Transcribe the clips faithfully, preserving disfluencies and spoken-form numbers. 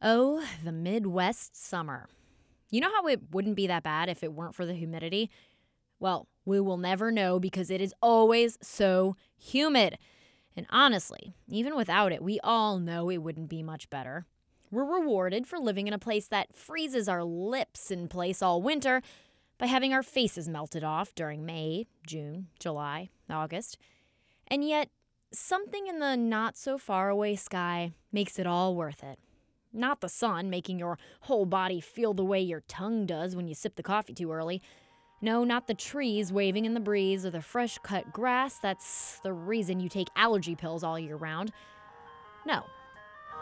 Oh, the Midwest summer. You know how it wouldn't be that bad if it weren't for the humidity? Well, we will never know because it is always so humid. And honestly, even without it, we all know it wouldn't be much better. We're rewarded for living in a place that freezes our lips in place all winter by having our faces melted off during May, June, July, August. And yet, something in the not-so-far-away sky makes it all worth it. Not the sun making your whole body feel the way your tongue does when you sip the coffee too early. No, not the trees waving in the breeze or the fresh-cut grass. That's the reason you take allergy pills all year round. No.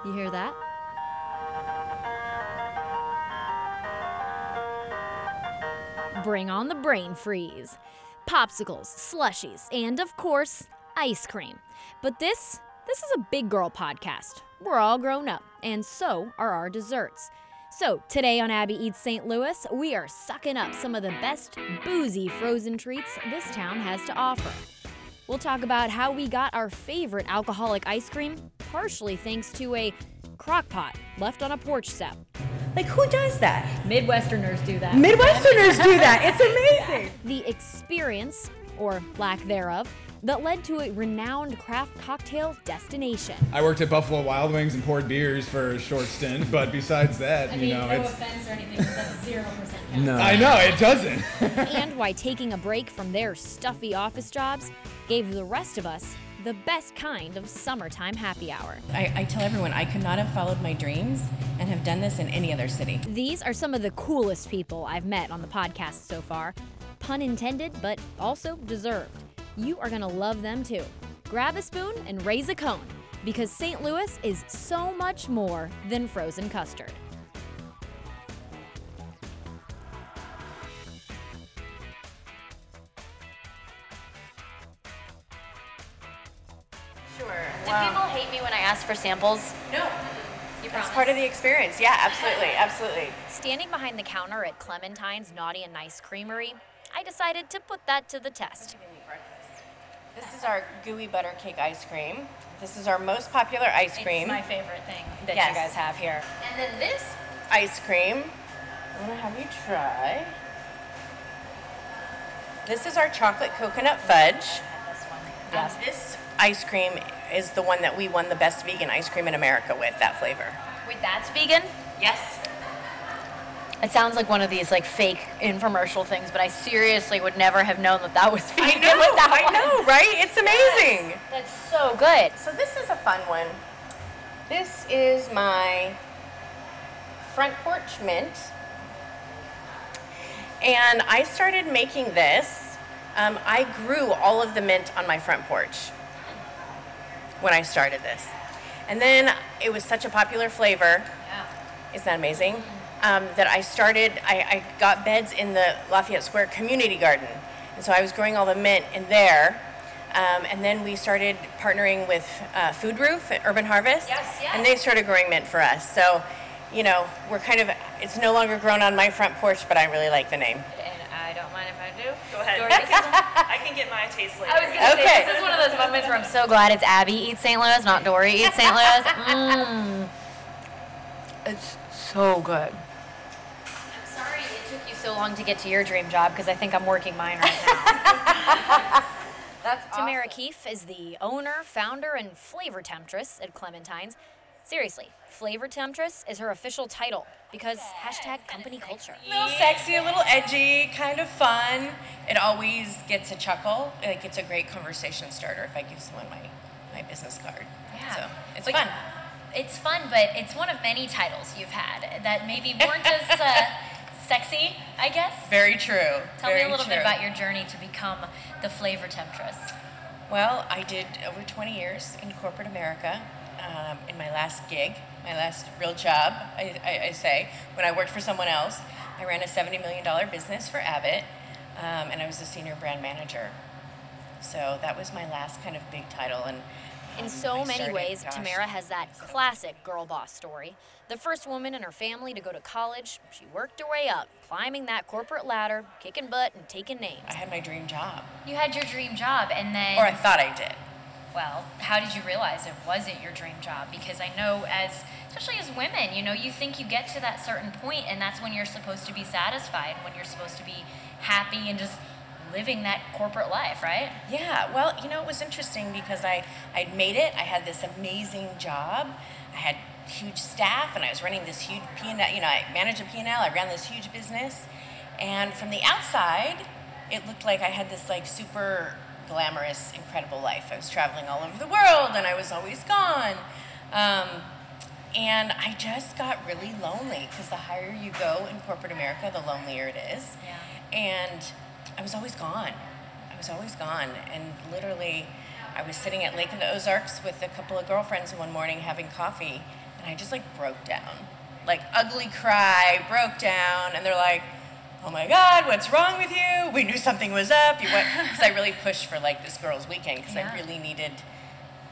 You hear that? Bring on the brain freeze. Popsicles, slushies, and, of course, ice cream. But this, this is a big girl podcast. We're all grown up, and so are our desserts. So today on Abby Eats Saint Louis, we are sucking up some of the best boozy frozen treats this town has to offer. We'll talk about how we got our favorite alcoholic ice cream, partially thanks to a crock pot left on a porch step. Like, who does that? Midwesterners do that. Midwesterners do that. It's amazing. The experience, or lack thereof, that led to a renowned craft cocktail destination. I worked at Buffalo Wild Wings and poured beers for a short stint, but besides that, I you mean, know, no it's... offense or anything, but that's zero percent count. No. I know, it doesn't. And why taking a break from their stuffy office jobs gave the rest of us the best kind of summertime happy hour. I, I tell everyone I could not have followed my dreams and have done this in any other city. These are some of the coolest people I've met on the podcast so far. Pun intended, but also deserved. You are going to love them too. Grab a spoon and raise a cone, because Saint Louis is so much more than frozen custard. Sure. Did wow. people hate me when I asked for samples? No. You promise? That's part of the experience. Yeah, absolutely, absolutely. Standing behind the counter at Clementine's Naughty and Nice Creamery, I decided to put that to the test. This is our gooey butter cake ice cream. This is our most popular ice cream. It's my favorite thing that yes. you guys have here. And then this ice cream, I'm gonna have you try. This is our chocolate coconut fudge. Yes. Um, this ice cream is the one that we won the best vegan ice cream in America with, that flavor. Wait, that's vegan? Yes. It sounds like one of these like fake infomercial things, but I seriously would never have known that that was vegan. I know, with that I one. know, right? It's amazing. Yes. That's so good. So this is a fun one. This is my front porch mint, and I started making this. Um, I grew all of the mint on my front porch when I started this, and then it was such a popular flavor. Yeah. Isn't that amazing? Um, that I started, I, I got beds in the Lafayette Square Community Garden. And so I was growing all the mint in there. Um, and then we started partnering with uh, Food Roof at Urban Harvest. Yes, yes. And they started growing mint for us. So, you know, we're kind of, it's no longer grown on my front porch, but I really like the name. And I don't mind if I do. Go ahead. Dori, I can get my taste later. I was going to okay. say, this is one of those moments where I'm so glad it's Abby Eats Saint Louis, not Dori Eats Saint Louis. Mm. It's so good. So long to get to your dream job because I think I'm working mine right now. That's awesome. Tamara Keefe is the owner, founder, and flavor temptress at Clementine's. Seriously, flavor temptress is her official title because hashtag company culture. A little sexy, a little edgy, kind of fun. It always gets a chuckle. Like, it's a great conversation starter if I give someone my, my business card. Yeah. So it's like, fun. It's fun, but it's one of many titles you've had that maybe weren't as... Uh, sexy, I guess. Very true. Tell Very me a little true. bit about your journey to become the flavor temptress. Well, I did over twenty years in corporate America. Um, in my last gig, my last real job, I, I, I say, when I worked for someone else, I ran a seventy million dollars business for Abbott, um, and I was a senior brand manager. So that was my last kind of big title. And in so many ways, Tamara has that classic girl boss story. The first woman in her family to go to college, she worked her way up, climbing that corporate ladder, kicking butt and taking names. I had my dream job. You had your dream job, and then... Or I thought I did. well, how did you realize it wasn't your dream job? Because I know as, especially as women, you know, you think you get to that certain point and that's when you're supposed to be satisfied, when you're supposed to be happy and just living that corporate life, right? Yeah, well, you know, it was interesting because I, I'd made it, I had this amazing job, I had huge staff, and I was running this huge P and L, you know, I managed a P and L, I ran this huge business, and from the outside, it looked like I had this, like, super glamorous, incredible life. I was traveling all over the world, and I was always gone, um, and I just got really lonely, because the higher you go in corporate America, the lonelier it is, yeah. and I was always gone. I was always gone. And literally, I was sitting at Lake of the Ozarks with a couple of girlfriends one morning having coffee, and I just, like, broke down. Like, ugly cry, broke down, and they're like, oh my God, what's wrong with you? We knew something was up. You went, because I really pushed for, like, this girls' weekend, because yeah. I really needed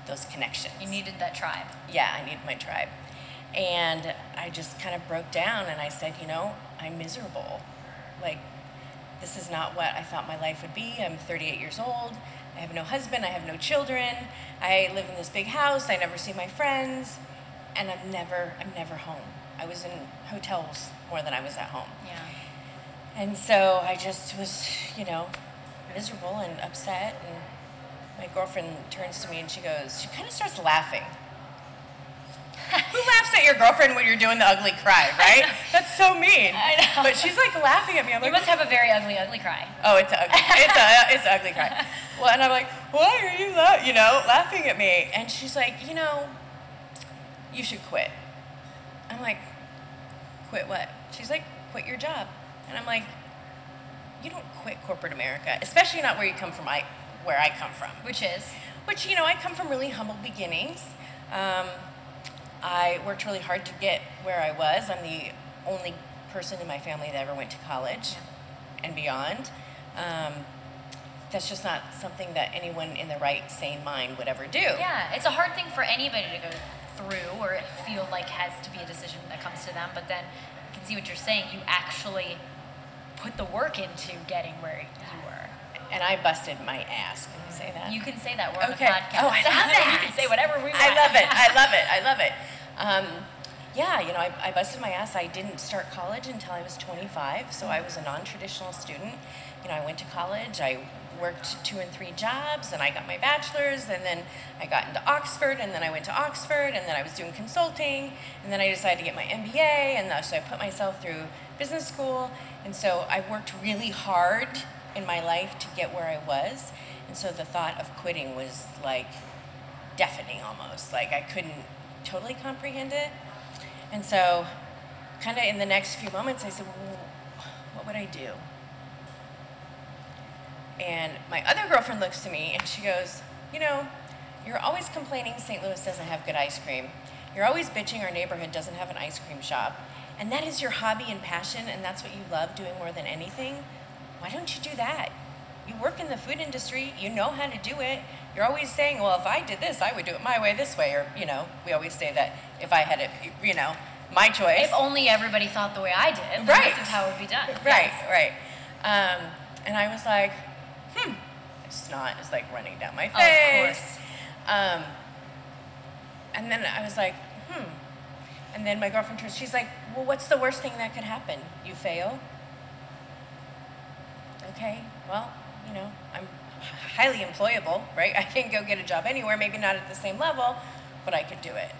those connections. You needed that tribe. Yeah, I needed my tribe. And I just kind of broke down, and I said, you know, I'm miserable. Like, this is not what I thought my life would be. I'm thirty-eight years old. I have no husband. I have no children. I live in this big house. I never see my friends, and I'm never, I'm never home. I was in hotels more than I was at home. Yeah. And so I just was, you know, miserable and upset. And my girlfriend turns to me and she goes, she kind of starts laughing. Who laughs at your girlfriend when you're doing the ugly cry, right? That's so mean. I know. But she's like laughing at me. I'm like, you must have a very ugly, ugly cry. Oh, it's ugly. It's a, it's an ugly cry. Well, and I'm like, why are you, la-? you know, laughing at me? And she's like, you know, you should quit. I'm like, quit what? She's like, quit your job. And I'm like, you don't quit corporate America, especially not where you come from. I, where I come from, which is, which you know, I come from really humble beginnings. Um, I worked really hard to get where I was. I'm the only person in my family that ever went to college and beyond. Um, that's just not something that anyone in their right sane mind would ever do. Yeah, it's a hard thing for anybody to go through or feel like has to be a decision that comes to them. But then you can see what you're saying. You actually put the work into getting where you were. And I busted my ass. Can you say that? You can say that. We're on okay. the podcast. Oh, I love it. You can say whatever we want. I love it. I love it. I love it. Um, yeah, you know, I, I busted my ass. I didn't start college until I was twenty-five, so I was a non-traditional student. You know, I went to college, I worked two and three jobs, and I got my bachelor's, and then I got into Oxford, and then I went to Oxford, and then I was doing consulting, and then I decided to get my M B A, and so I put myself through business school, and so I worked really hard in my life to get where I was, and so the thought of quitting was, like, deafening almost. Like, I couldn't totally comprehend it. And so kind of in the next few moments I said, well, what would I do? And my other girlfriend looks to me and she goes, you know, you're always complaining Saint Louis doesn't have good ice cream. You're always bitching our neighborhood doesn't have an ice cream shop. And that is your hobby and passion, and that's what you love doing more than anything. Why don't you do that? You work in the food industry, you know how to do it. You're always saying, well, if I did this, I would do it my way this way. Or, you know, we always say that if I had it, you know, my choice. If only everybody thought the way I did, right. This is how it would be done. Right, yes. right. Um, and I was like, hmm. Snot is like running down my face. Of course. Um, and then I was like, hmm. And then my girlfriend turns, she's like, well, what's the worst thing that could happen? You fail? Okay, well, you know, I'm highly employable, right? I can go get a job anywhere, maybe not at the same level, but I could do it.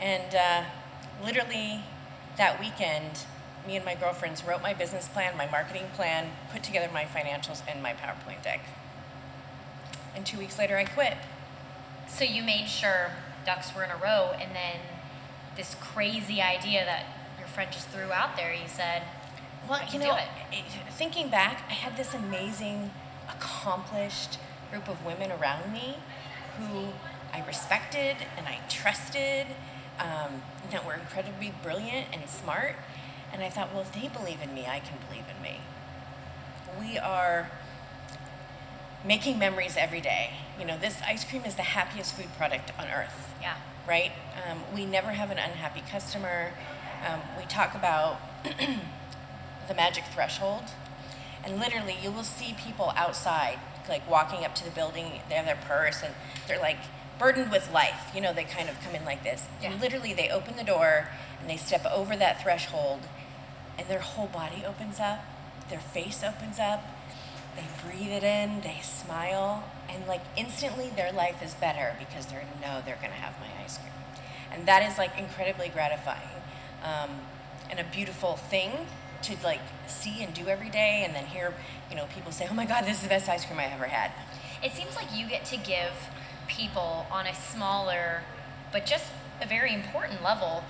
And uh, literally that weekend, me and my girlfriends wrote my business plan, my marketing plan, put together my financials and my PowerPoint deck. And two weeks later, I quit. So you made sure ducks were in a row, and then this crazy idea that your friend just threw out there, you said, well, you know, it, thinking back, I had this amazing, accomplished group of women around me who I respected and I trusted, um, that were incredibly brilliant and smart. And I thought, well, if they believe in me, I can believe in me. We are making memories every day. You know, this ice cream is the happiest food product on earth. Yeah. Right? Um, we never have an unhappy customer. Um, we talk about the magic threshold, and literally you will see people outside, like, walking up to the building, they have their purse and they're like burdened with life. You know, they kind of come in like this. Yeah. And literally they open the door and they step over that threshold and their whole body opens up, their face opens up, they breathe it in, they smile, and like instantly their life is better because they know they're going to have my ice cream. And that is like incredibly gratifying um, and a beautiful thing to like see and do every day, and then hear, you know, people say, oh my God, this is the best ice cream I ever had. It seems like you get to give people on a smaller, but just a very important level,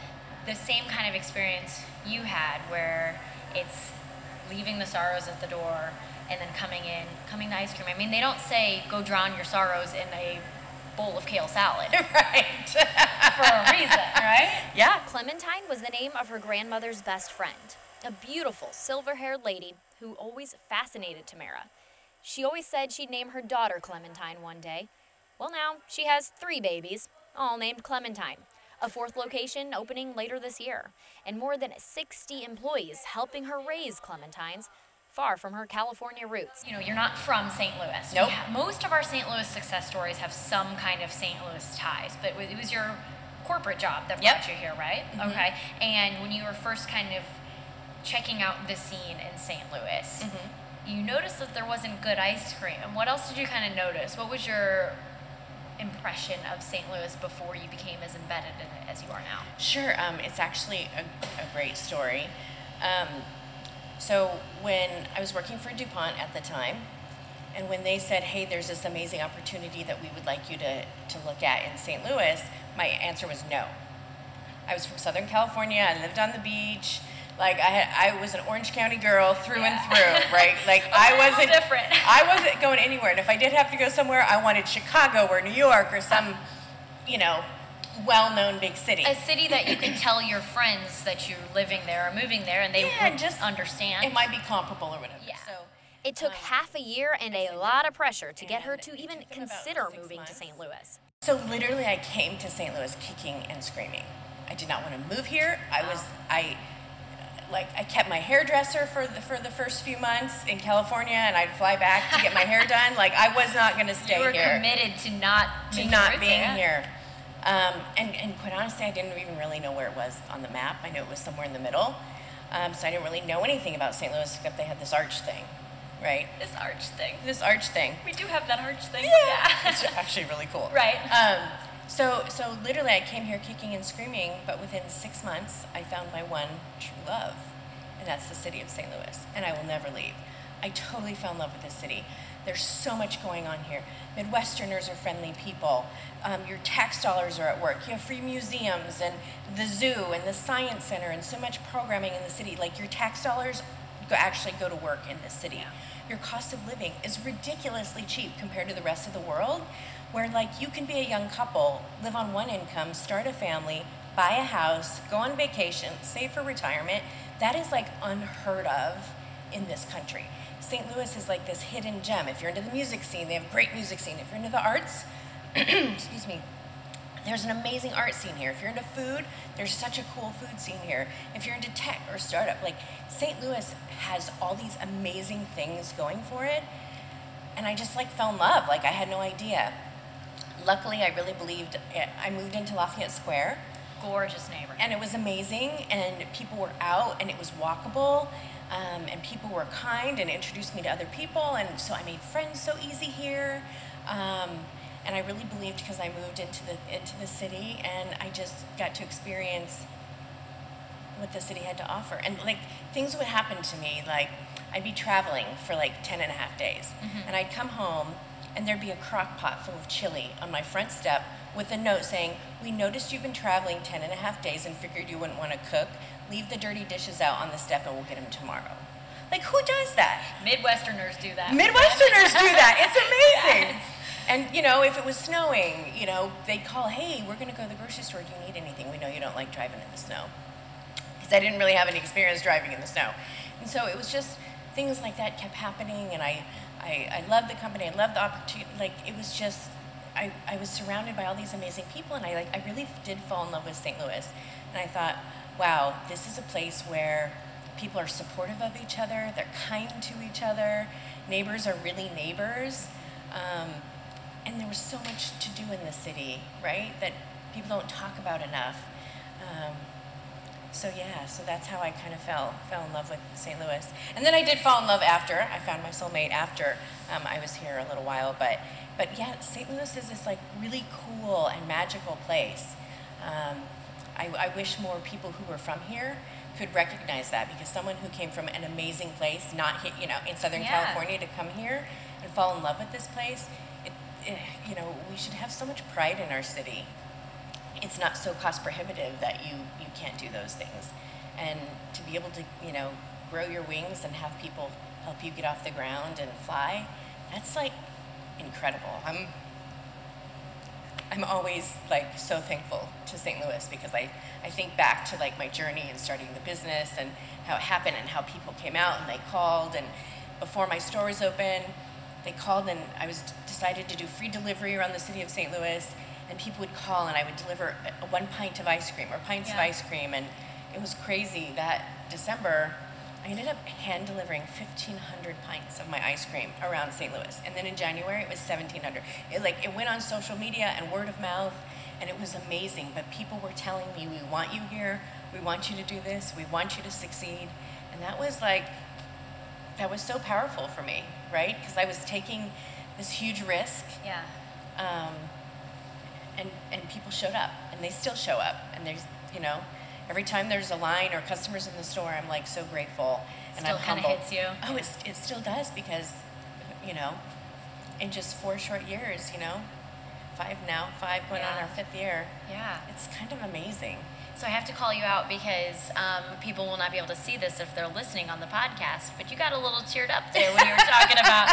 the same kind of experience you had, where it's leaving the sorrows at the door and then coming in, coming to ice cream. I mean, they don't say, go drown your sorrows in a bowl of kale salad. Right. For a reason, right? Yeah. Clementine was the name of her grandmother's best friend, a beautiful silver-haired lady who always fascinated Tamara. She always said she'd name her daughter Clementine one day. Well, now she has three babies, all named Clementine, a fourth location opening later this year, and more than sixty employees helping her raise Clementines, far from her California roots. You know, you're not from Saint Louis. Nope. Yeah, most of our Saint Louis success stories have some kind of Saint Louis ties, but it was your corporate job that brought yep. you here, right? Mm-hmm. Okay. And when you were first kind of checking out the scene in Saint Louis, mm-hmm. you noticed that there wasn't good ice cream. What else did you kind of notice? What was your impression of Saint Louis before you became as embedded in it as you are now? Sure. Um, it's actually a, a great story. Um, so when I was working for DuPont at the time, and when they said, hey, there's this amazing opportunity that we would like you to, to look at in Saint Louis, my answer was no. I was from Southern California. I lived on the beach. Like I had, I was an Orange County girl through yeah. and through, right? Like I wasn't, different. I wasn't going anywhere. And if I did have to go somewhere, I wanted Chicago or New York or some, you know, well-known big city. A city that you can tell your friends that you're living there or moving there, and they yeah, would just understand. It might be comparable or whatever. Yeah. So it took um, half a year and a lot of pressure to get her to even consider moving months. to Saint Louis. So literally, I came to Saint Louis kicking and screaming. I did not want to move here. I was I. Like I kept my hairdresser for the for the first few months in California, and I'd fly back to get my hair done. Like I was not going to stay here. You were here. committed to not to not being yeah. here. Um, and and quite honestly, I didn't even really know where it was on the map. I knew it was somewhere in the middle, um, so I didn't really know anything about Saint Louis except they had this arch thing, right? This arch thing. This arch thing. We do have that arch thing. Yeah, yeah. It's actually really cool. Right. Um, So so literally I came here kicking and screaming, but within six months I found my one true love, and that's the city of Saint Louis, and I will never leave. I totally fell in love with this city. There's so much going on here. Midwesterners are friendly people. Um, your tax dollars are at work. You have free museums and the zoo and the science center and so much programming in the city. Like your tax dollars go, actually go to work in this city. Your cost of living is ridiculously cheap compared to the rest of the world, where like you can be a young couple, live on one income, start a family, buy a house, go on vacation, save for retirement. That is like unheard of in this country. Saint Louis is like this hidden gem. If you're into the music scene, they have a great music scene. If you're into the arts, excuse me, there's an amazing art scene here. If you're into food, there's such a cool food scene here. If you're into tech or startup, like Saint Louis has all these amazing things going for it. And I just like fell in love, like I had no idea. Luckily, I really believed it. I moved into Lafayette Square. Gorgeous neighborhood. And it was amazing, and people were out, and it was walkable, um, and people were kind and introduced me to other people, and so I made friends so easy here. Um, and I really believed because I moved into the into the city, and I just got to experience what the city had to offer. And like things would happen to me, like I'd be traveling for like ten and a half days, mm-hmm. and I'd come home, and there'd be a crock pot full of chili on my front step with a note saying, we noticed you've been traveling ten and a half days and figured you wouldn't want to cook. Leave the dirty dishes out on the step and we'll get them tomorrow. Like, who does that? Midwesterners do that. Midwesterners do that. It's amazing. Yes. And, you know, if it was snowing, you know, they'd call, hey, we're going to go to the grocery store. Do you need anything? We know you don't like driving in the snow. Because I didn't really have any experience driving in the snow. And so it was just things like that kept happening, and I... I, I loved the company, I loved the opportunity, like it was just, I, I was surrounded by all these amazing people, and I like I really did fall in love with Saint Louis, and I thought, wow, this is a place where people are supportive of each other, they're kind to each other, neighbors are really neighbors, um, and there was so much to do in the city, right, that people don't talk about enough. Um, so yeah, so that's how I kind of fell fell in love with Saint Louis. And then I did fall in love after. I found my soulmate after um, I was here a little while. But but yeah, Saint Louis is this like really cool and magical place. Um, I, I wish more people who were from here could recognize that, because someone who came from an amazing place, not you know in Southern yeah. California, to come here and fall in love with this place, it, it, you know, we should have so much pride in our city. It's not so cost prohibitive that you, you can't do those things. And to be able to, you know, grow your wings and have people help you get off the ground and fly, that's like incredible. I'm I'm always like so thankful to Saint Louis, because I, I think back to like my journey and starting the business and how it happened and how people came out and they called, and before my store was open, they called, and I was decided to do free delivery around the city of Saint Louis. And people would call, and I would deliver one pint of ice cream or pints yeah. of ice cream. And it was crazy. That December, I ended up hand delivering fifteen hundred pints of my ice cream around Saint Louis. And then in January, it was seventeen hundred. It like it went on social media and word of mouth, and it was amazing. But people were telling me, we want you here. We want you to do this. We want you to succeed. And that was like, that was so powerful for me, right? Because I was taking this huge risk. Yeah. Um, And, and people showed up, and they still show up. And there's, you know, every time there's a line or customers in the store, I'm like so grateful. And still kind of hits you. Oh, it, it still does, because, you know, in just four short years, you know, five now, five going yeah. on our fifth year. Yeah. It's kind of amazing. So I have to call you out, because um, people will not be able to see this if they're listening on the podcast, but you got a little cheered up there when you were talking about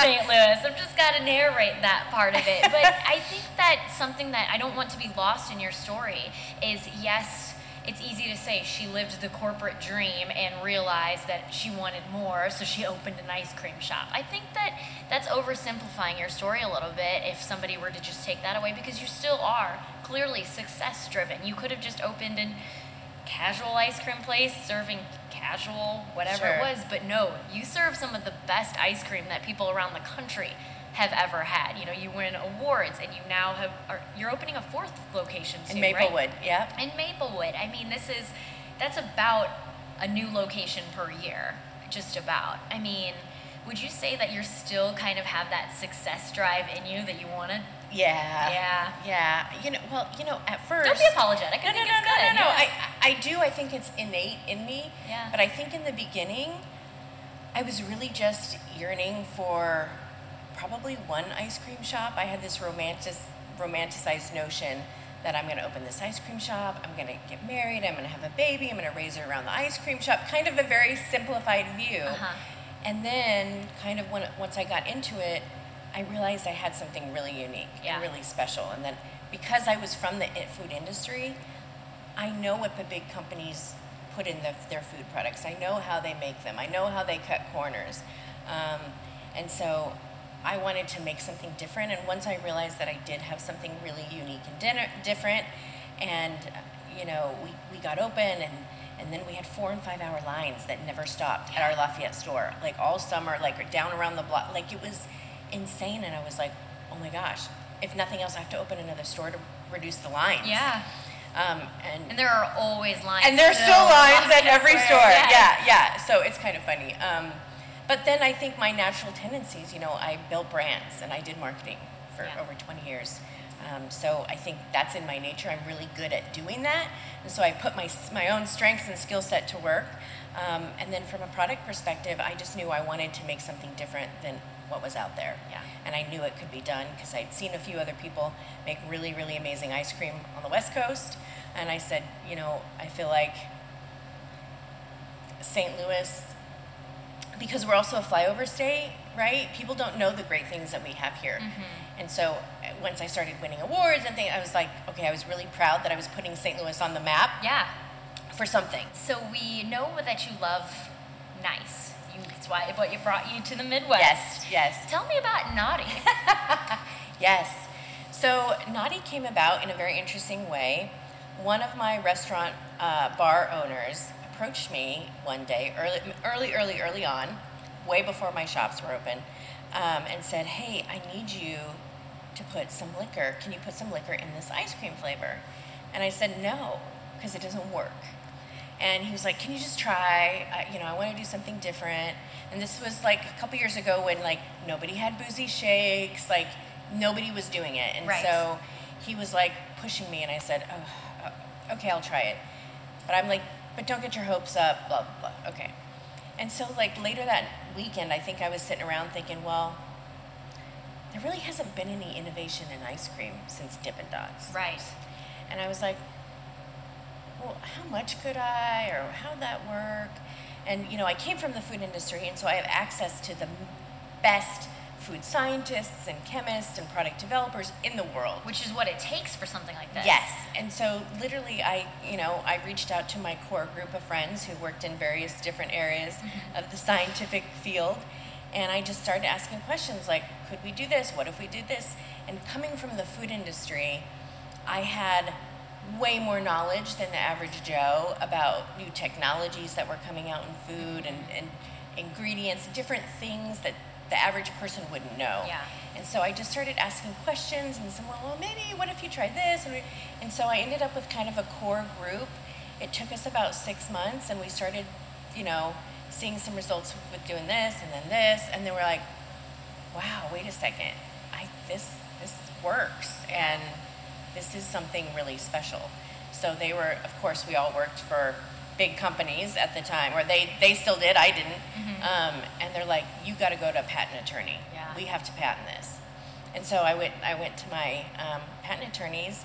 Saint Louis. I've just got to narrate that part of it. But I think that something that I don't want to be lost in your story is, yes, it's easy to say she lived the corporate dream and realized that she wanted more, so she opened an ice cream shop. I think that that's oversimplifying your story a little bit if somebody were to just take that away, because you still are clearly success-driven. You could have just opened a casual ice cream place serving casual whatever sure. it was, but no, you serve some of the best ice cream that people around the country have ever had. You know, you win awards, and you now have, are, you're opening a fourth location soon, right? In Maplewood, yeah. In Maplewood. I mean, this is, that's about a new location per year, just about. I mean, would you say that you're still kind of have that success drive in you that you want to? Yeah. Yeah. Yeah. You know, well, you know, at first. Don't be apologetic. I no, think no, it's no, good. No, no, no, yeah. I, I do. I think it's innate in me. Yeah. But I think in the beginning, I was really just yearning for probably one ice cream shop. I had this romantic, romanticized notion that I'm going to open this ice cream shop, I'm going to get married, I'm going to have a baby, I'm going to raise her around the ice cream shop, kind of a very simplified view. Uh-huh. And then kind of when, once I got into it, I realized I had something really unique yeah. and really special. And then because I was from the food industry, I know what the big companies put in the, their food products. I know how they make them. I know how they cut corners. Um, and so I wanted to make something different, and once I realized that I did have something really unique and dinner, different, and you know, we, we got open, and, and then we had four and five hour lines that never stopped at our Lafayette store, like all summer, like down around the block, like it was insane, and I was like, oh my gosh, if nothing else, I have to open another store to reduce the lines. Yeah. Um, and, and there are always lines. And there's still, still lines at every store. store. Yeah, yeah, so it's kind of funny. Um, But then I think my natural tendencies, you know, I built brands and I did marketing for yeah. over twenty years. Um, so I think that's in my nature. I'm really good at doing that. And so I put my my own strengths and skill set to work. Um, and then from a product perspective, I just knew I wanted to make something different than what was out there. Yeah. And I knew it could be done because I'd seen a few other people make really, really amazing ice cream on the West Coast. And I said, you know, I feel like Saint Louis, because we're also a flyover state, right? People don't know the great things that we have here. Mm-hmm. And so once I started winning awards and things, I was like, okay, I was really proud that I was putting Saint Louis on the map. Yeah. For something. So we know that you love nice. You, that's why what you brought you to the Midwest. Yes, yes. Tell me about Naughty. Yes. So Naughty came about in a very interesting way. One of my restaurant uh, bar owners approached me one day, early, early, early, early on, way before my shops were open, um, and said, hey, I need you to put some liquor. Can you put some liquor in this ice cream flavor? And I said, no, because it doesn't work. And he was like, can you just try? Uh, you know, I want to do something different. And this was like a couple years ago when like nobody had boozy shakes, like nobody was doing it. And right. so he was like pushing me, and I said, oh, okay, I'll try it. But I'm like, but don't get your hopes up, blah, blah, blah. Okay. And so like later that weekend, I think I was sitting around thinking, well, there really hasn't been any innovation in ice cream since Dippin' Dots. Right. And I was like, well, how much could I, or how'd that work? And, you know, I came from the food industry, and so I have access to the best food scientists and chemists and product developers in the world. Which is what it takes for something like this. Yes. And so literally I, you know, I reached out to my core group of friends who worked in various different areas of the scientific field. And I just started asking questions like, could we do this? What if we did this? And coming from the food industry, I had way more knowledge than the average Joe about new technologies that were coming out in food and, and ingredients, different things that the average person wouldn't know. Yeah. And so I just started asking questions and said, well, maybe what if you try this? And so I ended up with kind of a core group. It took us about six months, and we started, you know, seeing some results with doing this and then this, and then we're like, wow, wait a second, I this this works, and this is something really special. So they were, of course, we all worked for big companies at the time, or they, they still did, I didn't. Mm-hmm. Um, and they're like, you got to go to a patent attorney. Yeah. We have to patent this. And so I went I went to my um, patent attorneys,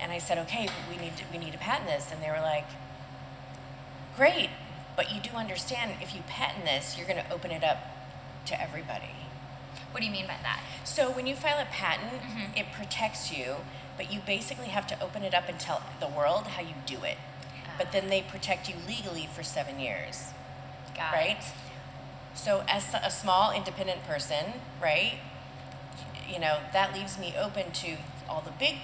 and I said, okay, we need to, we need to patent this. And they were like, great, but you do understand if you patent this, you're going to open it up to everybody. What do you mean by that? So when you file a patent, mm-hmm. it protects you, but you basically have to open it up and tell the world how you do it. But then they protect you legally for seven years, Got right? It. So as a small independent person, right, you know, that leaves me open to all the big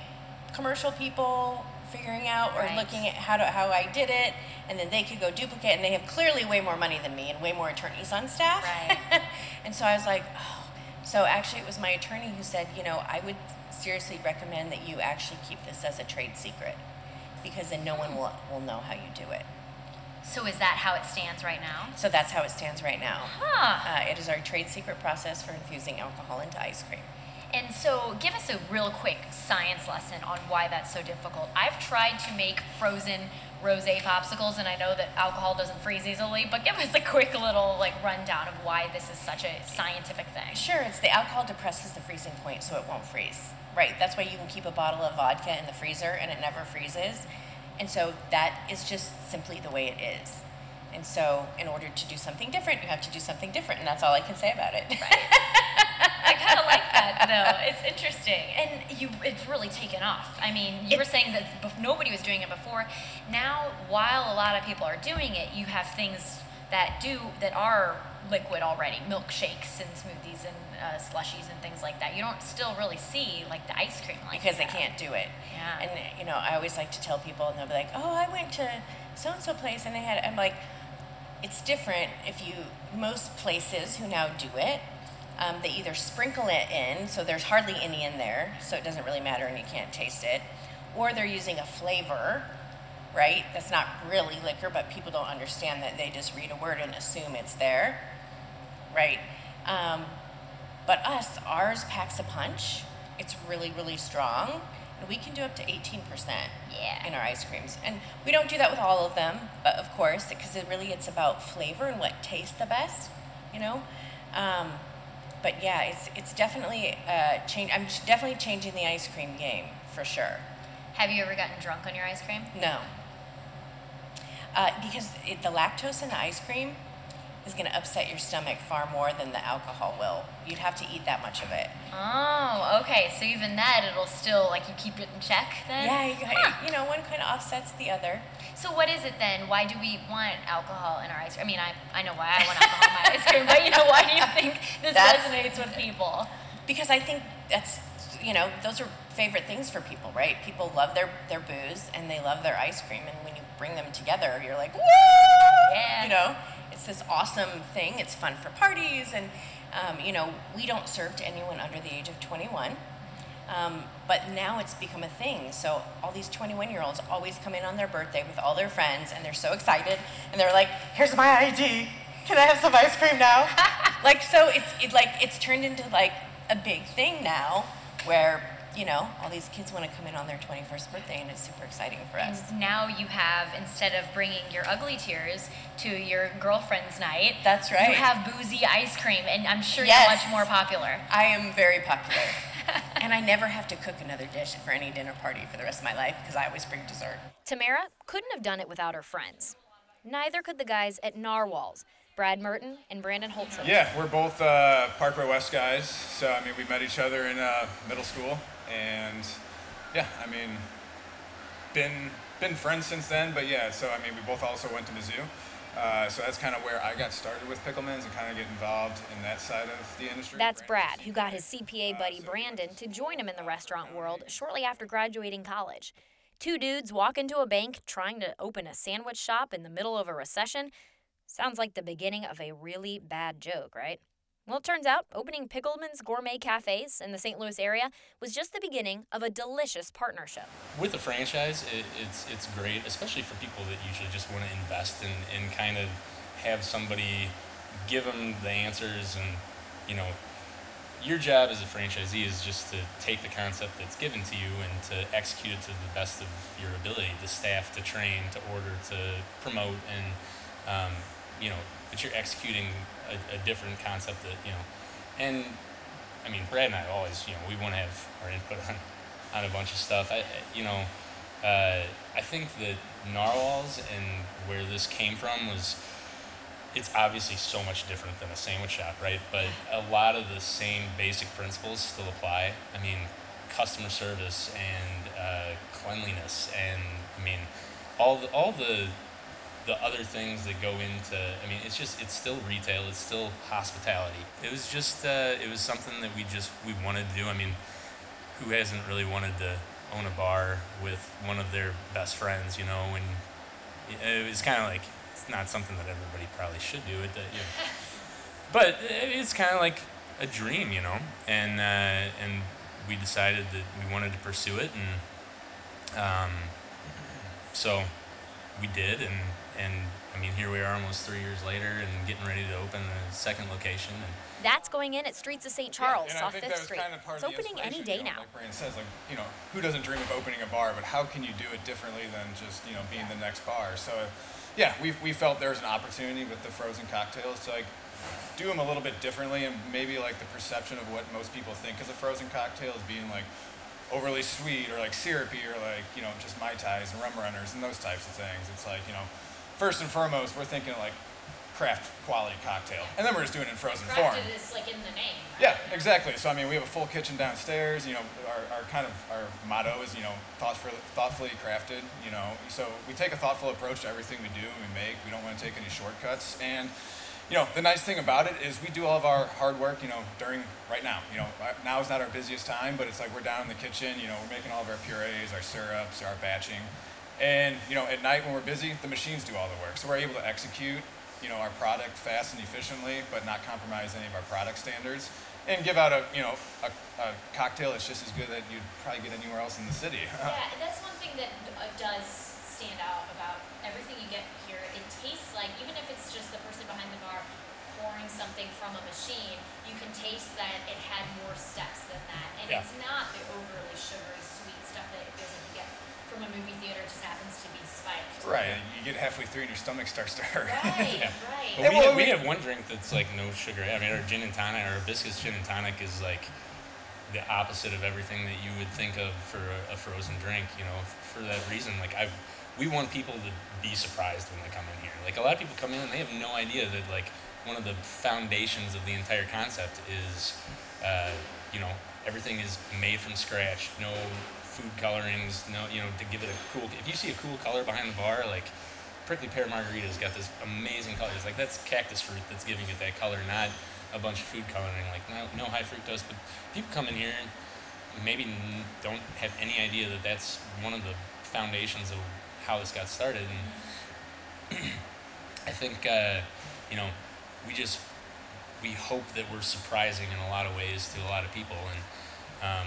commercial people figuring out or right. looking at how to, how I did it, and then they could go duplicate, and they have clearly way more money than me and way more attorneys on staff. Right. And so I was like, oh. So actually it was my attorney who said, you know, I would seriously recommend that you actually keep this as a trade secret, because then no one will, will know how you do it. So is that how it stands right now? So that's how it stands right now. Huh. Uh, it is our trade secret process for infusing alcohol into ice cream. And so give us a real quick science lesson on why that's so difficult. I've tried to make frozen rosé popsicles, and I know that alcohol doesn't freeze easily, but give us a quick little like rundown of why this is such a scientific thing. Sure, it's the alcohol depresses the freezing point so it won't freeze. Right, that's why you can keep a bottle of vodka in the freezer and it never freezes. And so that is just simply the way it is. And so in order to do something different, you have to do something different, and that's all I can say about it. Right. I kind of like that, though. It's interesting. And you it's really taken off. I mean, you it, were saying that nobody was doing it before. Now, while a lot of people are doing it, you have things that do that are liquid already, milkshakes and smoothies and uh, slushies and things like that. You don't still really see like the ice cream like because that. They can't do it. Yeah. And you know, I always like to tell people, and they'll be like, "Oh, I went to so and so place and they had." I'm like, it's different if you most places who now do it, um, they either sprinkle it in, so there's hardly any in there, so it doesn't really matter and you can't taste it, or they're using a flavor. Right? That's not really liquor, but people don't understand that. They just read a word and assume it's there. Right? Um, but us, ours packs a punch. It's really, really strong. And we can do up to eighteen percent yeah. in our ice creams. And we don't do that with all of them, but of course, because it really it's about flavor and what tastes the best, you know? Um, but yeah, it's it's definitely uh, change. I'm definitely changing the ice cream game, for sure. Have you ever gotten drunk on your ice cream? No. Uh, because it, the lactose in the ice cream is going to upset your stomach far more than the alcohol will. You'd have to eat that much of it. Oh, okay. So even that, it'll still, like, you keep it in check then? Yeah, you, huh. you know, one kind of offsets the other. So what is it then? Why do we want alcohol in our ice cream? I mean, I, I know why I want alcohol in my ice cream, but, you know, why do you think this That's, resonates with people? Because I think that's... You know, those are favorite things for people, right? People love their, their booze and they love their ice cream. And when you bring them together, you're like, woo! Yeah. You know, it's this awesome thing. It's fun for parties. And, um, you know, we don't serve to anyone under the age of twenty-one. Um, but now it's become a thing. So all these twenty-one-year-olds always come in on their birthday with all their friends, and they're so excited, and they're like, here's my I D. Can I have some ice cream now? Like, so it's it, like it's turned into like a big thing now where, you know, all these kids want to come in on their twenty-first birthday, and it's super exciting for us. And now you have, instead of bringing your ugly tears to your girlfriend's night, that's right, you have boozy ice cream, and I'm sure yes. you're much more popular. I am very popular. And I never have to cook another dish for any dinner party for the rest of my life because I always bring dessert. Tamara couldn't have done it without her friends. Neither could the guys at Narwhal's, Brad Merton and Brandon Holton. Yeah, we're both uh, Parkway West guys, so I mean, we met each other in uh, middle school. And yeah, I mean, been been friends since then, but yeah, so I mean, we both also went to Mizzou. Uh, so that's kind of where I got started with Pickleman's and kind of get involved in that side of the industry. That's Brad, who got his C P A buddy Brandon to join him in the restaurant world shortly after graduating college. Two dudes walk into a bank trying to open a sandwich shop in the middle of a recession. Sounds like the beginning of a really bad joke, right? Well, it turns out opening Pickleman's Gourmet Cafes in the Saint Louis area was just the beginning of a delicious partnership. With the franchise, it, it's it's great, especially for people that usually just want to invest in, and kind of have somebody give them the answers. And, you know, your job as a franchisee is just to take the concept that's given to you and to execute it to the best of your ability, to staff, to train, to order, to promote, and, um, you know, but you're executing a, a different concept that, you know, and I mean, Brad and I always, you know, we want to have our input on, on a bunch of stuff. I, you know, uh, I think that Narwhal's and where this came from was, it's obviously so much different than a sandwich shop, right? But a lot of the same basic principles still apply. I mean, customer service and uh, cleanliness and, I mean, all the, all the, the other things that go into, I mean, it's just, it's still retail, it's still hospitality. It was just, uh, it was something that we just, we wanted to do. I mean, who hasn't really wanted to own a bar with one of their best friends, you know? And it was kind of like, it's not something that everybody probably should do. It, you know. But it's kind of like a dream, you know? And uh, and we decided that we wanted to pursue it, and um, so we did, and And, I mean, here we are almost three years later and getting ready to open a second location. And that's going in at Streets of Saint Charles, yeah, off fifth Street. Kind of it's opening any day you know, now. Like Brandon says, like, you know, who doesn't dream of opening a bar, but how can you do it differently than just, you know, being the next bar? So, yeah, we we felt there was an opportunity with the frozen cocktails to, like, do them a little bit differently, and maybe, like, the perception of what most people think is a frozen cocktail is being, like, overly sweet or, like, syrupy or, like, you know, just Mai Tais and Rum Runners and those types of things. It's like, you know, first and foremost, we're thinking like craft quality cocktail, and then we're just doing it in frozen Crafted form. Crafted is like in the name. Right? Yeah, exactly. So I mean, we have a full kitchen downstairs. You know, our, our kind of our motto is, you know, thoughtfully, thoughtfully crafted. You know, so we take a thoughtful approach to everything we do and we make. We don't want to take any shortcuts. And you know, the nice thing about it is we do all of our hard work, you know, during right now. You know, now is not our busiest time, but it's like we're down in the kitchen. You know, we're making all of our purees, our syrups, our batching. And, you know, at night when we're busy, the machines do all the work. So we're able to execute, you know, our product fast and efficiently, but not compromise any of our product standards, and give out a, you know, a, a cocktail that's just as good that you'd probably get anywhere else in the city. Yeah, that's one thing that does stand out about everything you get here. It tastes like, even if it's just the person behind the bar pouring something from a machine, you can taste that it had more steps than that. And yeah. It's not the overly sugary, sweet stuff that it doesn't get from a movie theater. Just happens to be spiked. Right, you get halfway through and your stomach starts to hurt. Right, yeah. right. Well, we, well, have, we, we have one drink that's like no sugar. I mean, our gin and tonic, our hibiscus gin and tonic is like the opposite of everything that you would think of for a, a frozen drink, you know, for that reason. Like, I, we want people to be surprised when they come in here. Like, a lot of people come in and they have no idea that, like, one of the foundations of the entire concept is, uh, you know, everything is made from scratch, no food colorings, no, you know, to give it a cool, if you see a cool color behind the bar, like prickly pear margarita's got this amazing color, it's like, that's cactus fruit that's giving it that color, not a bunch of food coloring, like no, no high fructose, but people come in here and maybe don't have any idea that that's one of the foundations of how this got started, and I think, uh, you know, we just, we hope that we're surprising in a lot of ways to a lot of people, and, um,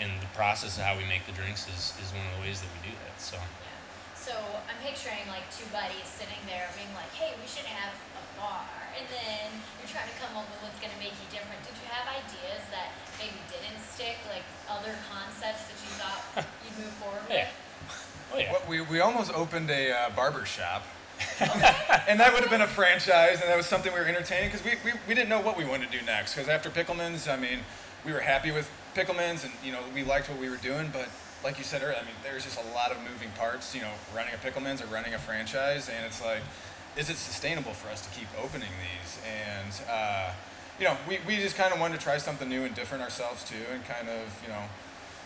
and the process of how we make the drinks is, is one of the ways that we do that. So. Yeah. So I'm picturing like two buddies sitting there being like, hey, we should have a bar. And then you're trying to come up with what's going to make you different. Did you have ideas that maybe didn't stick, like other concepts that you thought you'd move forward with? Yeah. Oh, yeah. Well, we, we almost opened a uh, barber shop. And that would have been a franchise, and that was something we were entertaining because we, we, we didn't know what we wanted to do next. Because after Pickleman's, I mean, we were happy with Pickleman's, and you know, we liked what we were doing. But like you said earlier, I mean, there's just a lot of moving parts. You know, running a Pickleman's or running a franchise, and it's like, is it sustainable for us to keep opening these? And uh, you know, we, we just kind of wanted to try something new and different ourselves too, and kind of you know.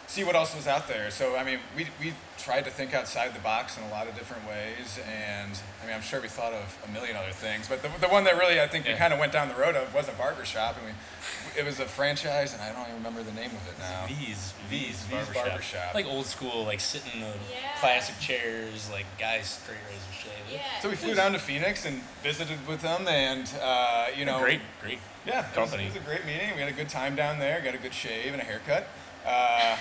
see what else was out there. So, I mean, we we tried to think outside the box in a lot of different ways, and I mean, I'm sure we thought of a million other things, but the the one that really I think yeah. we kind of went down the road of was a barbershop, and we, it was a franchise, and I don't even remember the name of it now. V's, V's, V's barbershop. barbershop. Like old school, like sitting in the yeah. classic chairs, like guys straight razor shaving. Yeah. So we flew down to Phoenix and visited with them, and uh, you know, great, great, yeah, company. It was, it was a great meeting. We had a good time down there. Got a good shave and a haircut. Uh,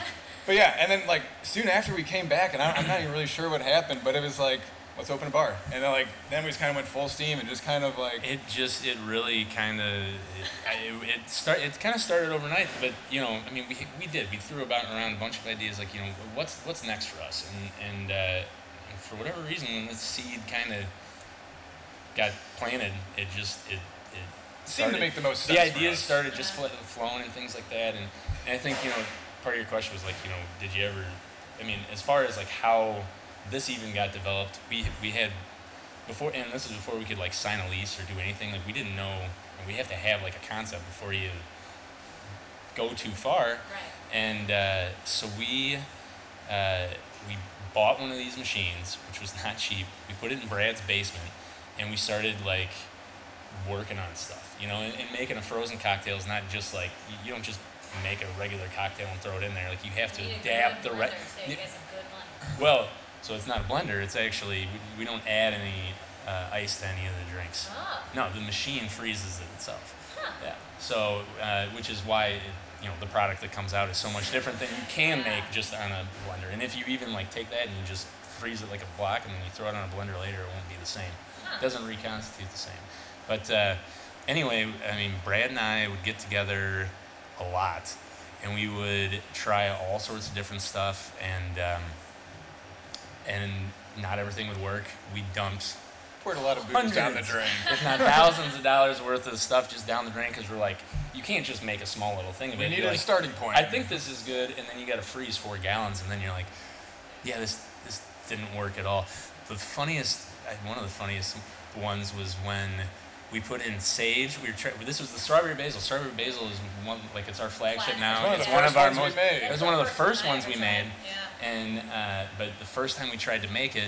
but yeah, and then like soon after we came back, and I, I'm not even really sure what happened, but it was like, let's open a bar, and then like then we just kind of went full steam and just kind of like it just it really kind of it, it start it kind of started overnight, but you know I mean we we did we threw about around a bunch of ideas like you know what's what's next for us, and and, uh, and for whatever reason when the seed kind of got planted, it just it it started, seemed to make the most sense. The ideas started just fl- flowing and things like that, and, and I think you know. Part of your question was like, you know, did you ever, I mean, as far as like how this even got developed, we we had, before, and this is before we could like sign a lease or do anything, like we didn't know, and we have to have like a concept before you go too far. Right. And uh, so we, uh, we bought one of these machines, which was not cheap. We put it in Brad's basement, and we started like working on stuff, you know, and, and making a frozen cocktail is not just like, you, you don't just make a regular cocktail and throw it in there. Like you have to you adapt the right. Re- so well, so it's not a blender. It's actually we, we don't add any uh, ice to any of the drinks. Oh. No, the machine freezes it itself. Huh. Yeah. So, uh, which is why it, you know the product that comes out is so much different than you can yeah. make just on a blender. And if you even like take that and you just freeze it like a block and then you throw it on a blender later, it won't be the same. Huh. It doesn't reconstitute the same. But uh, anyway, I mean, Brad and I would get together a lot, and we would try all sorts of different stuff, and um, and not everything would work. We dumped poured a lot of booze down the drain, if not thousands of dollars worth of stuff just down the drain, because we're like, you can't just make a small little thing of it. You need a like, starting point. I think this is good, and then you got to freeze four gallons, and then you're like, yeah, this this didn't work at all. The funniest, one of the funniest ones was when. We put in sage. We were tra- this was the strawberry basil. Strawberry basil is one like it's our flagship now. It's one of our most. It was one of the first ones we made. Yeah. And uh, but the first time we tried to make it,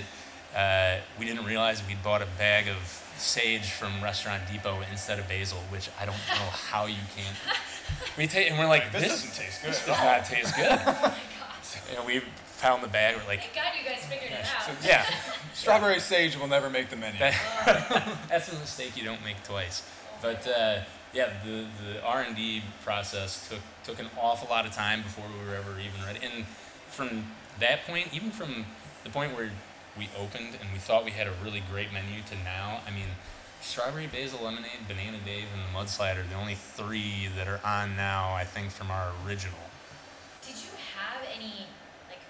uh, we didn't realize we bought a bag of sage from Restaurant Depot instead of basil, which I don't know how you can. We take and we're like, this, this doesn't taste good. This does not taste good. Oh my gosh. You know, we found the bag. We're like, thank God you guys figured it out. So, yeah. Strawberry sage will never make the menu. That's a mistake you don't make twice. But uh, yeah, the, the R and D process took took an awful lot of time before we were ever even ready. And from that point, even from the point where we opened and we thought we had a really great menu to now, I mean, strawberry basil lemonade, Banana Dave, and the Mudslide are the only three that are on now, I think, from our original. Did you have any like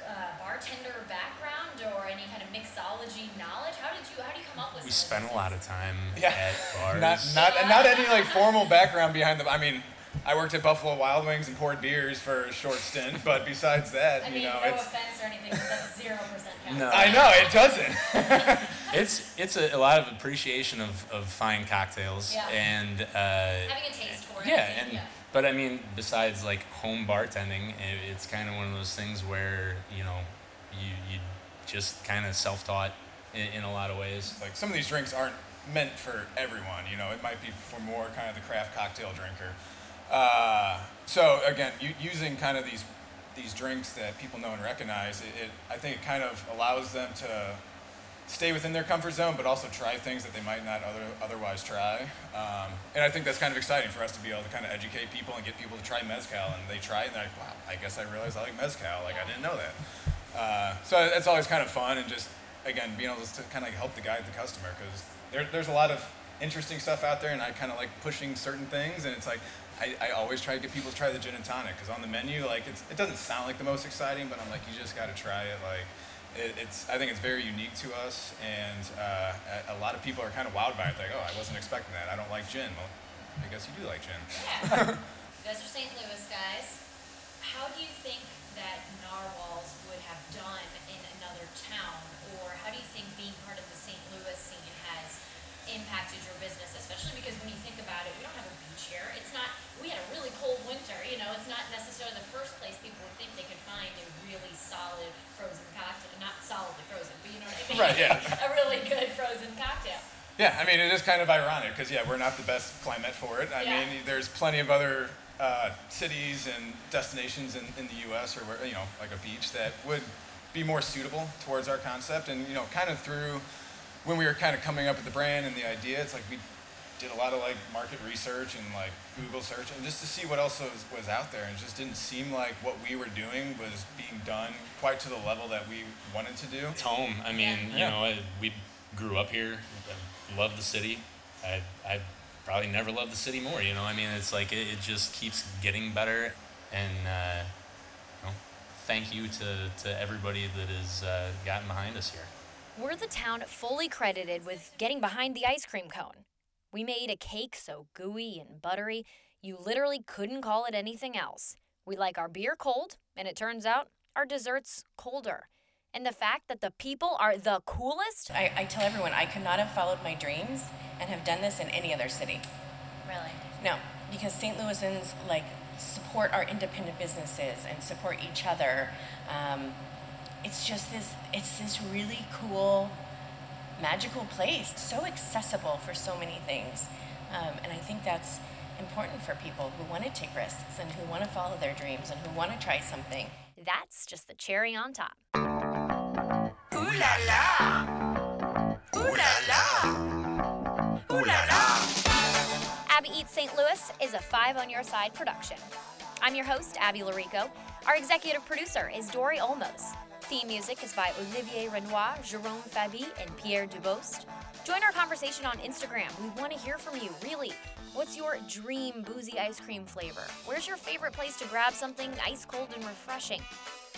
uh, bartender background? Or any kind of mixology knowledge? How did you? How do you come up with? We spent a lot of time yeah. at bars. not not yeah. not any like formal background behind them. I mean, I worked at Buffalo Wild Wings and poured beers for a short stint, but besides that, I you mean, know, no it's, offense or anything, but that's zero percent count. No. I know it doesn't. it's it's a, a lot of appreciation of, of fine cocktails yeah. and uh, having a taste for it. Yeah, anything. and yeah. but I mean, besides like home bartending, it, it's kind of one of those things where you know you you. Just kind of self-taught in, in a lot of ways. Like some of these drinks aren't meant for everyone, you know. It might be for more kind of the craft cocktail drinker. Uh, so again, you, using kind of these these drinks that people know and recognize, it, it I think it kind of allows them to stay within their comfort zone, but also try things that they might not other, otherwise try. Um, and I think that's kind of exciting for us to be able to kind of educate people and get people to try mezcal. And they try it, and they're like, wow, I guess I realized I like mezcal. Like, I didn't know that. Uh, so that's always kind of fun, and just, again, being able to kind of help to guide the customer, because there, there's a lot of interesting stuff out there, and I kind of like pushing certain things, and it's like, I, I always try to get people to try the gin and tonic, because on the menu, like, it's, it doesn't sound like the most exciting, but I'm like, you just got to try it. Like, it, it's, I think it's very unique to us, and uh, a, a lot of people are kind of wowed by it. Like, oh, I wasn't expecting that. I don't like gin. Well, I guess you do like gin. Yeah. You guys are Saint Louis guys. How do you think that Narwhal's would have done in another town, or how do you think being part of the Saint Louis scene has impacted your business, especially because when you think about it, we don't have a beach here. It's not, we had a really cold winter, you know, it's not necessarily the first place people would think they could find a really solid frozen cocktail, not solidly frozen, but you know what I mean? Right, yeah. A really good frozen cocktail. Yeah, I mean, it is kind of ironic, because yeah, we're not the best climate for it. I yeah. mean, there's plenty of other Uh, cities and destinations in, in the U S or where, you know, like a beach that would be more suitable towards our concept. And, you know, kind of through when we were kind of coming up with the brand and the idea, it's like we did a lot of like market research and like Google search, and just to see what else was, was out there, and it just didn't seem like what we were doing was being done quite to the level that we wanted to do. It's home. I mean, yeah. you yeah. know, I, we grew up here. I love the city. I, I probably never loved the city more, you know. I mean, it's like it, it just keeps getting better, and uh, you know, thank you to, to everybody that has uh, gotten behind us here. We're the town fully credited with getting behind the ice cream cone. We made a cake so gooey and buttery, you literally couldn't call it anything else. We like our beer cold, and it turns out our desserts colder. And the fact that the people are the coolest. I, I tell everyone I could not have followed my dreams and have done this in any other city. Really? No, because Saint Louisans like support our independent businesses and support each other. Um, it's just this, it's this really cool, magical place. So accessible for so many things. Um, and I think that's important for people who want to take risks and who want to follow their dreams and who want to try something. That's just the cherry on top. Ooh la la! Ooh la la! Ooh la la! Abby Eats Saint Louis is a Five on Your Side production. I'm your host, Abby Larico. Our executive producer is Dori Olmos. Theme music is by Olivier Renoir, Jérôme Fabi, and Pierre Dubost. Join our conversation on Instagram. We want to hear from you, really. What's your dream boozy ice cream flavor? Where's your favorite place to grab something ice cold and refreshing?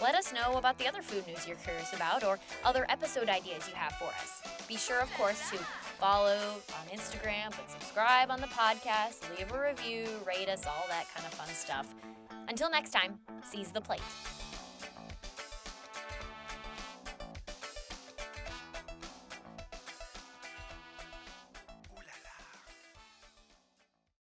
Let us know about the other food news you're curious about or other episode ideas you have for us. Be sure, of course, to follow on Instagram, but subscribe on the podcast, leave a review, rate us, all that kind of fun stuff. Until next time, seize the plate.